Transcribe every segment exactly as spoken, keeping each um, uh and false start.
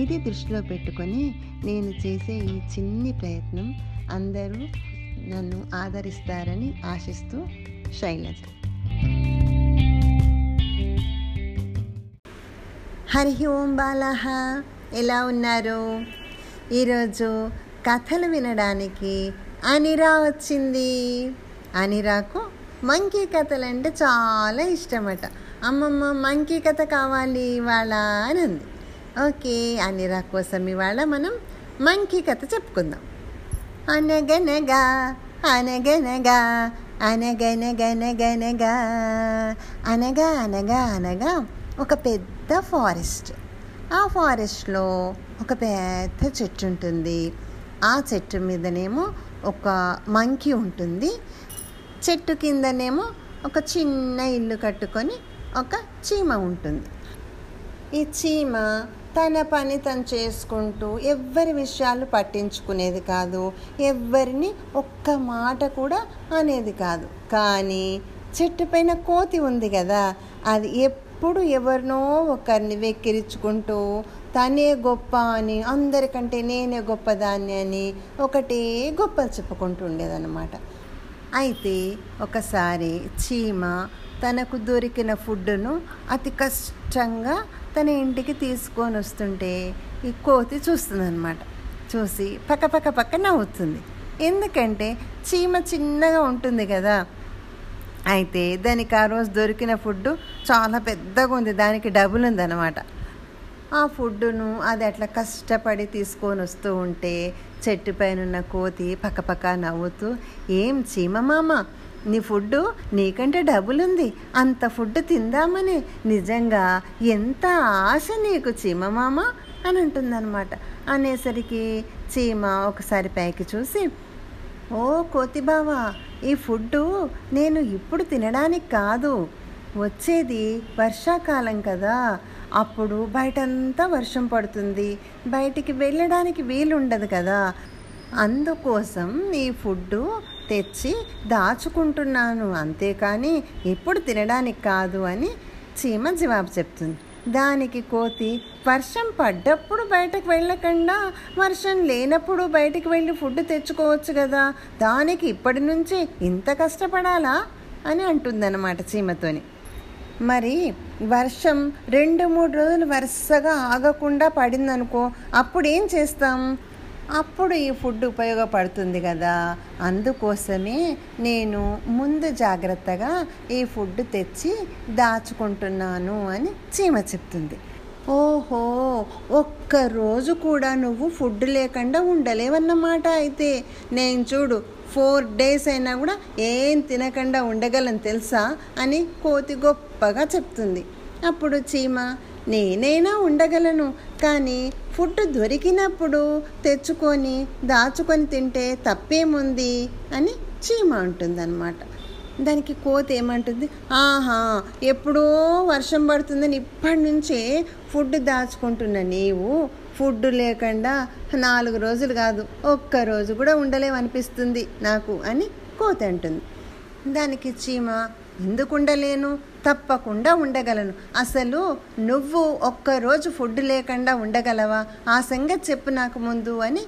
ఇది దృష్టిలో పెట్టుకొని నేను చేసే ఈ చిన్ని ప్రయత్నం అందరూ నన్ను ఆదరిస్తారని ఆశిస్తూ శైలజ. హరి ఓం బాలః. ఎలా ఉన్నారు? ఈరోజు కథలు వినడానికి అనిరా వచ్చింది. అనిరాకు మంకీ కథలంటే చాలా ఇష్టమట. అమ్మమ్మ మంకీ కథ కావాలి ఇవాళ అని ఉంది. ఓకే, అనిరా కోసం ఇవాళ మనం మంకీ కథ చెప్పుకుందాం. అనగనగా అనగనగా అనగనగనగనగా అనగా అనగా అనగా ఒక పెద్ద ఫారెస్ట్. ఆ ఫారెస్ట్లో ఒక పెద్ద చెట్టు ఉంటుంది. ఆ చెట్టు మీదనేమో ఒక మంకీ ఉంటుంది. చెట్టు కిందనేమో ఒక చిన్న ఇల్లు కట్టుకొని ఒక చీమ ఉంటుంది. ఈ చీమ తన పని తను చేసుకుంటూ ఎవ్వరి విషయాలు పట్టించుకునేది కాదు, ఎవ్వరిని ఒక్క మాట కూడా అనేది కాదు. కానీ చెట్టు పైన కోతి ఉంది కదా, అది ఎప్పుడు ఎవరినో ఒకరిని వెక్కిరించుకుంటూ తనే గొప్ప అని, అందరికంటే నేనే గొప్పదాన్ని అని ఒకటే గొప్పలు చెప్పుకుంటూ ఉండేదన్నమాట. అయితే ఒకసారి చీమ తనకు దొరికిన ఫుడ్డును అతి కష్టంగా తన ఇంటికి తీసుకొని వస్తుంటే ఈ కోతి చూస్తుందన్నమాట. చూసి పక్క పక్క పక్క నవ్వుతుంది. ఎందుకంటే చీమ చిన్నగా ఉంటుంది కదా, అయితే దానికి ఆ రోజు దొరికిన ఫుడ్ చాలా పెద్దగా ఉంది, దానికి డబుల్ ఉందన్నమాట. ఆ ఫుడ్డును అది అట్లా కష్టపడి తీసుకొని వస్తూ ఉంటే చెట్టు పైన కోతి పక్క పక్క నవ్వుతూ, ఏం చీమ మామ, నీ ఫుడ్డు నీకంటే డబుల్ ఉంది, అంత ఫుడ్ తిందామని నిజంగా ఎంత ఆశ నీకు చీమ మామ అని అంటుందన్నమాట. అనేసరికి చీమ ఒకసారి పైకి చూసి, ఓ కోతి బావా, ఈ ఫుడ్డు నేను ఇప్పుడు తినడానికి కాదు, వచ్చేది వర్షాకాలం కదా, అప్పుడు బయటంతా వర్షం పడుతుంది, బయటికి వెళ్ళడానికి వీలుండదు కదా, అందుకోసం ఈ ఫుడ్డు తెచ్చి దాచుకుంటున్నాను, అంతేకాని ఎప్పుడు తినడానికి కాదు అని చీమ జవాబు చెప్తుంది. దానికి కోతి, వర్షం పడ్డప్పుడు బయటకు వెళ్ళకుండా వర్షం లేనప్పుడు బయటికి వెళ్ళి ఫుడ్ తెచ్చుకోవచ్చు కదా, దానికి ఇప్పటి నుంచి ఇంత కష్టపడాలా అని అంటుందన్నమాట చీమతోని. మరి వర్షం రెండు మూడు రోజులు వరుసగా ఆగకుండా పడిందనుకో, అప్పుడు ఏం చేస్తాం? అప్పుడు ఈ ఫుడ్ ఉపయోగపడుతుంది కదా, అందుకోసమే నేను ముందు జాగ్రత్తగా ఈ ఫుడ్ తెచ్చి దాచుకుంటున్నాను అని చీమ చెప్తుంది. ఓహో, ఒక్కరోజు కూడా నువ్వు ఫుడ్ లేకుండా ఉండలేవన్నమాట. అయితే నేను చూడు ఫోర్ డేస్ అయినా కూడా ఏం తినకుండా ఉండగలను తెలుసా అని కోతి గొప్పగా చెప్తుంది. అప్పుడు చీమ, నేనైనా ఉండగలను, కానీ ఫుడ్ దొరికినప్పుడు తెచ్చుకొని దాచుకొని తింటే తప్పేముంది అని చీమ అంటుందన్నమాట. దానికి కోతి ఏమంటుంది, ఆహా, ఎప్పుడో వర్షం పడుతుందని ఇప్పటి నుంచే ఫుడ్ దాచుకుంటున్న నీవు ఫుడ్ లేకుండా నాలుగు రోజులు కాదు ఒక్కరోజు కూడా ఉండలేవనిపిస్తుంది నాకు అని కోతి అంటుంది. దానికి చీమ, ఎందుకు ఉండలేను, తప్పకుండా ఉండగలను, అసలు నువ్వు ఒక్కరోజు ఫుడ్ లేకుండా ఉండగలవా, ఆ సంగతి చెప్పు నాకు ముందు అని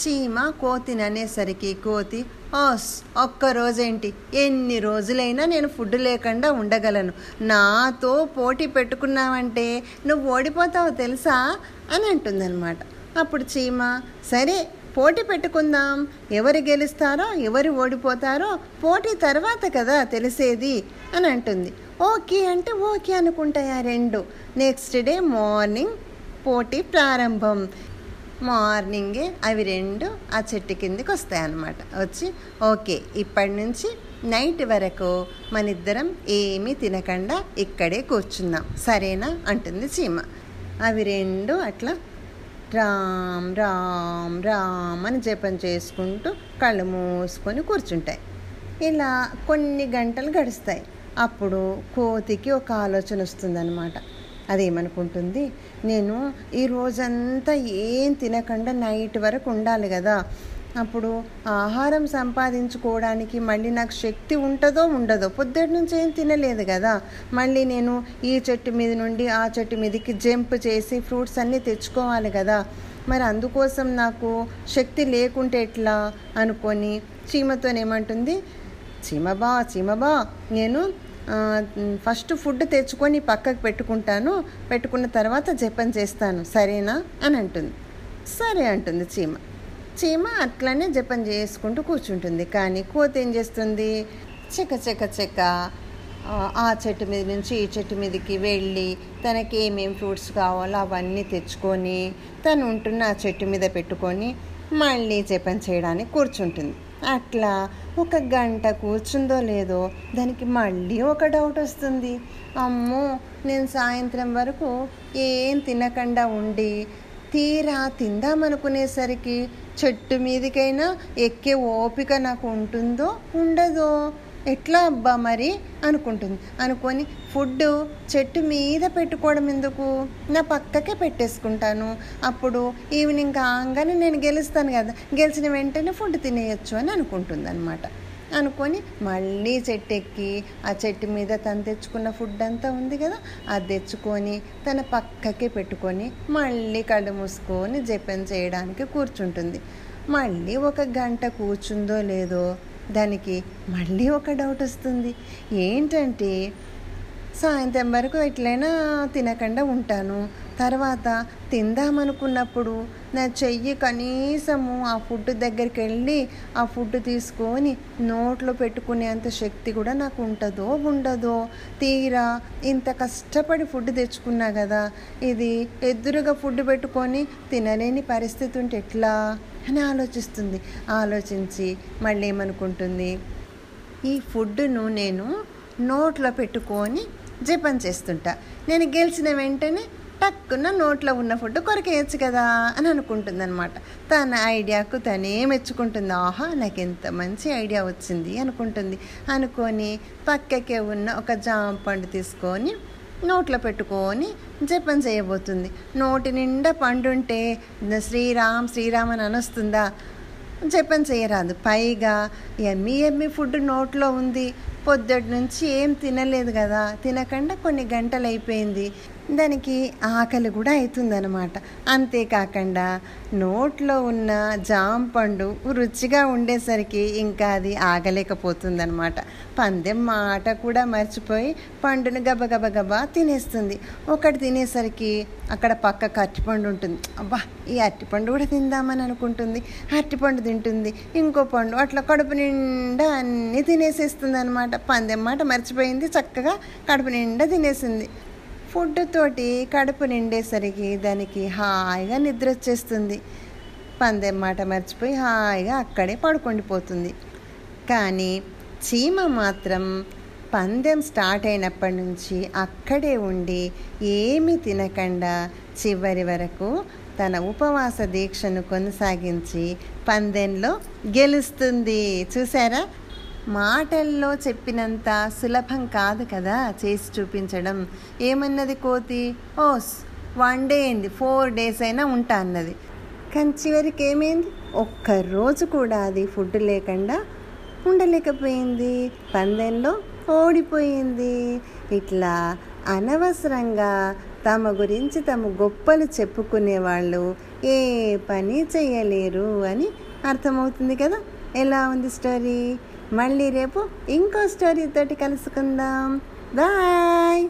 చీమ కోతిని అనేసరికి కోతి, ఓస్, ఒక్కరోజేంటి, ఎన్ని రోజులైనా నేను ఫుడ్ లేకుండా ఉండగలను, నాతో పోటీ పెట్టుకున్నావంటే నువ్వు ఓడిపోతావు తెలుసా అని అంటుందన్నమాట. అప్పుడు చీమ, సరే పోటీ పెట్టుకుందాం, ఎవరు గెలుస్తారో ఎవరు ఓడిపోతారో పోటీ తర్వాత కదా తెలిసేది అని అంటుంది. ఓకే అంటే ఓకే అనుకుంటాయా రెండు. నెక్స్ట్ డే మార్నింగ్ పోటీ ప్రారంభం. మార్నింగే అవి రెండు ఆ చెట్టు కిందకి వస్తాయన్నమాట. వచ్చి, ఓకే, ఇప్పటి నుంచి నైట్ వరకు మనిద్దరం ఏమీ తినకుండా ఇక్కడే కూర్చుందాం సరేనా అంటుంది చీమ. అవి రెండు అట్లా రామ్ రామ్ రామ్ అని జపం చేసుకుంటూ కళ్ళు మూసుకొని కూర్చుంటాయి. ఇలా కొన్ని గంటలు గడుస్తాయి. అప్పుడు కోతికి ఒక ఆలోచన వస్తుందన్నమాట. అదేమనుకుంటుంది, నేను ఈ రోజంతా ఏం తినకుండా నైట్ వరకు ఉండాలి కదా, అప్పుడు ఆహారం సంపాదించుకోవడానికి మళ్ళీ నాకు శక్తి ఉంటుందో ఉండదో, పొద్దుటి నుంచి ఏం తినలేదు కదా, మళ్ళీ నేను ఈ చెట్టు మీద నుండి ఆ చెట్టు మీదకి జంప్ చేసి ఫ్రూట్స్ అన్నీ తెచ్చుకోవాలి కదా, మరి అందుకోసం నాకు శక్తి లేకుంటే ఎట్లా అనుకొని చీమతోనేమంటుంది, చీమబా చీమబా నేను ఫస్ట్ ఫుడ్ తెచ్చుకొని పక్కకు పెట్టుకుంటాను, పెట్టుకున్న తర్వాత జపం చేస్తాను సరేనా అని అంటుంది. సరే అంటుంది చీమ. చీమ అట్లనే జపం చేసుకుంటూ కూర్చుంటుంది. కానీ కోతి ఏం చేస్తుంది, చెక్క చెక్క చెక్క ఆ చెట్టు మీద నుంచి ఈ చెట్టు మీదకి వెళ్ళి తనకి ఏమేమి ఫ్రూట్స్ కావాలో అవన్నీ తెచ్చుకొని తను ఉంటున్న ఆ చెట్టు మీద పెట్టుకొని మళ్ళీ జపం చేయడానికి కూర్చుంటుంది. అట్లా ఒక గంట కూర్చుందో లేదో దానికి మళ్ళీ ఒక డౌట్ వస్తుంది, అమ్మో నేను సాయంత్రం వరకు ఏం తినకుండా ఉండి తీరా తిందామనుకునేసరికి చెట్టు మీదకైనా ఎక్కే ఓపిక నాకు ఉంటుందో ఉండదో, ఎట్లా అబ్బా మరి అనుకుంటుంది. అనుకొని ఫుడ్ చెట్టు మీద పెట్టుకోవడం ఎందుకు, నా పక్కకే పెట్టేసుకుంటాను, అప్పుడు ఈవినింగ్ కాగానే నేను గెలుస్తాను కదా, గెలిచిన వెంటనే ఫుడ్ తినేయచ్చు అని అనుకుంటుంది అనమాట. అనుకొని మళ్ళీ చెట్టు ఎక్కి ఆ చెట్టు మీద తను తెచ్చుకున్న ఫుడ్ అంతా ఉంది కదా అది తెచ్చుకొని తన పక్కకే పెట్టుకొని మళ్ళీ కళ్ళు మూసుకొని జపం చేయడానికి కూర్చుంటుంది. మళ్ళీ ఒక గంట కూర్చుందో లేదో దానికి మళ్ళీ ఒక డౌట్ వస్తుంది, ఏంటంటే సాయంత్రం వరకు ఎట్లయినా తినకుండా ఉంటాను, తర్వాత తిందామనుకున్నప్పుడు నా చెయ్యి కనీసము ఆ ఫుడ్ దగ్గరికి వెళ్ళి ఆ ఫుడ్ తీసుకొని నోట్లో పెట్టుకునేంత శక్తి కూడా నాకు ఉంటుందో ఉండదో, తీరా ఇంత కష్టపడి ఫుడ్ తెచ్చుకున్నా కదా, ఇది ఎదురుగా ఫుడ్ పెట్టుకొని తినలేని పరిస్థితి ఉంటే ఎట్లా అని ఆలోచిస్తుంది. ఆలోచించి మళ్ళీ ఏమనుకుంటుంది, ఈ ఫుడ్ను నేను నోట్లో పెట్టుకొని జపం చేస్తుంటా, నేను గెలిచిన వెంటనే టక్కున నోట్లో ఉన్న ఫుడ్ కొరకేయచ్చు కదా అని అనుకుంటుంది అనమాట. తన ఐడియాకు తనే మెచ్చుకుంటుంది, ఆహా నాకు ఎంత మంచి ఐడియా వచ్చింది అనుకుంటుంది. అనుకొని పక్కకే ఉన్న ఒక జామ పండు తీసుకొని నోట్లో పెట్టుకొని జపం చేయబోతుంది. నోటి నిండా పండుంటే శ్రీరామ్ శ్రీరామ్ అని అనొస్తుందా, జపం చేయరాదు. పైగా ఎమ్మి ఎమ్మి ఫుడ్ నోట్లో ఉంది, పొద్దుటి నుంచి ఏం తినలేదు కదా, తినకుండా కొన్ని గంటలు అయిపోయింది, దానికి ఆకలి కూడా అవుతుందన్నమాట. అంతేకాకుండా నోట్లో ఉన్న జాంపండు రుచిగా ఉండేసరికి ఇంకా అది ఆగలేకపోతుందన్నమాట. పందెం మాట కూడా మర్చిపోయి పండును గబగబ గబా తినేస్తుంది. ఒకటి తినేసరికి అక్కడ పక్కకు అరటిపండు ఉంటుంది, అబ్బా ఈ అరటిపండు కూడా తిందామని అనుకుంటుంది. అరటిపండు తింటుంది, ఇంకో పండు, అట్లా కడుపు నిండా అన్నీ తినేసేస్తుంది అనమాట. పందెం మాట మర్చిపోయింది, చక్కగా కడుపు నిండా తినేసింది. ఫుడ్ తోటి కడుపు నిండేసరికి దానికి హాయిగా నిద్ర వచ్చేస్తుంది. పందెం మాట మర్చిపోయి హాయిగా అక్కడే పడుకుండిపోతుంది. కానీ చీమ మాత్రం పందెం స్టార్ట్ అయినప్పటి నుంచి అక్కడే ఉండి ఏమీ తినకుండా చివరి వరకు తన ఉపవాస దీక్షను కొనసాగించి పందెంలో గెలుస్తుంది. చూసారా, మాటల్లో చెప్పినంత సులభం కాదు కదా చేసి చూపించడం. ఏమన్నది కోతి, ఓస్ వన్ డే అయింది, ఫోర్ డేస్ అయినా ఉంటా అన్నది. కానీ చివరికి ఏమైంది, ఒక్కరోజు కూడా అది ఫుడ్ లేకుండా ఉండలేకపోయింది, పందెంలో ఓడిపోయింది. ఇట్లా అనవసరంగా తమ గురించి తమ గొప్పలు చెప్పుకునే వాళ్ళు ఏ పని చేయలేరు అని అర్థమవుతుంది కదా. ఎలా ఉంది స్టోరీ? మళ్ళీ రేపు ఇంకో స్టోరీతోటి కలుసుకుందాం. బాయ్.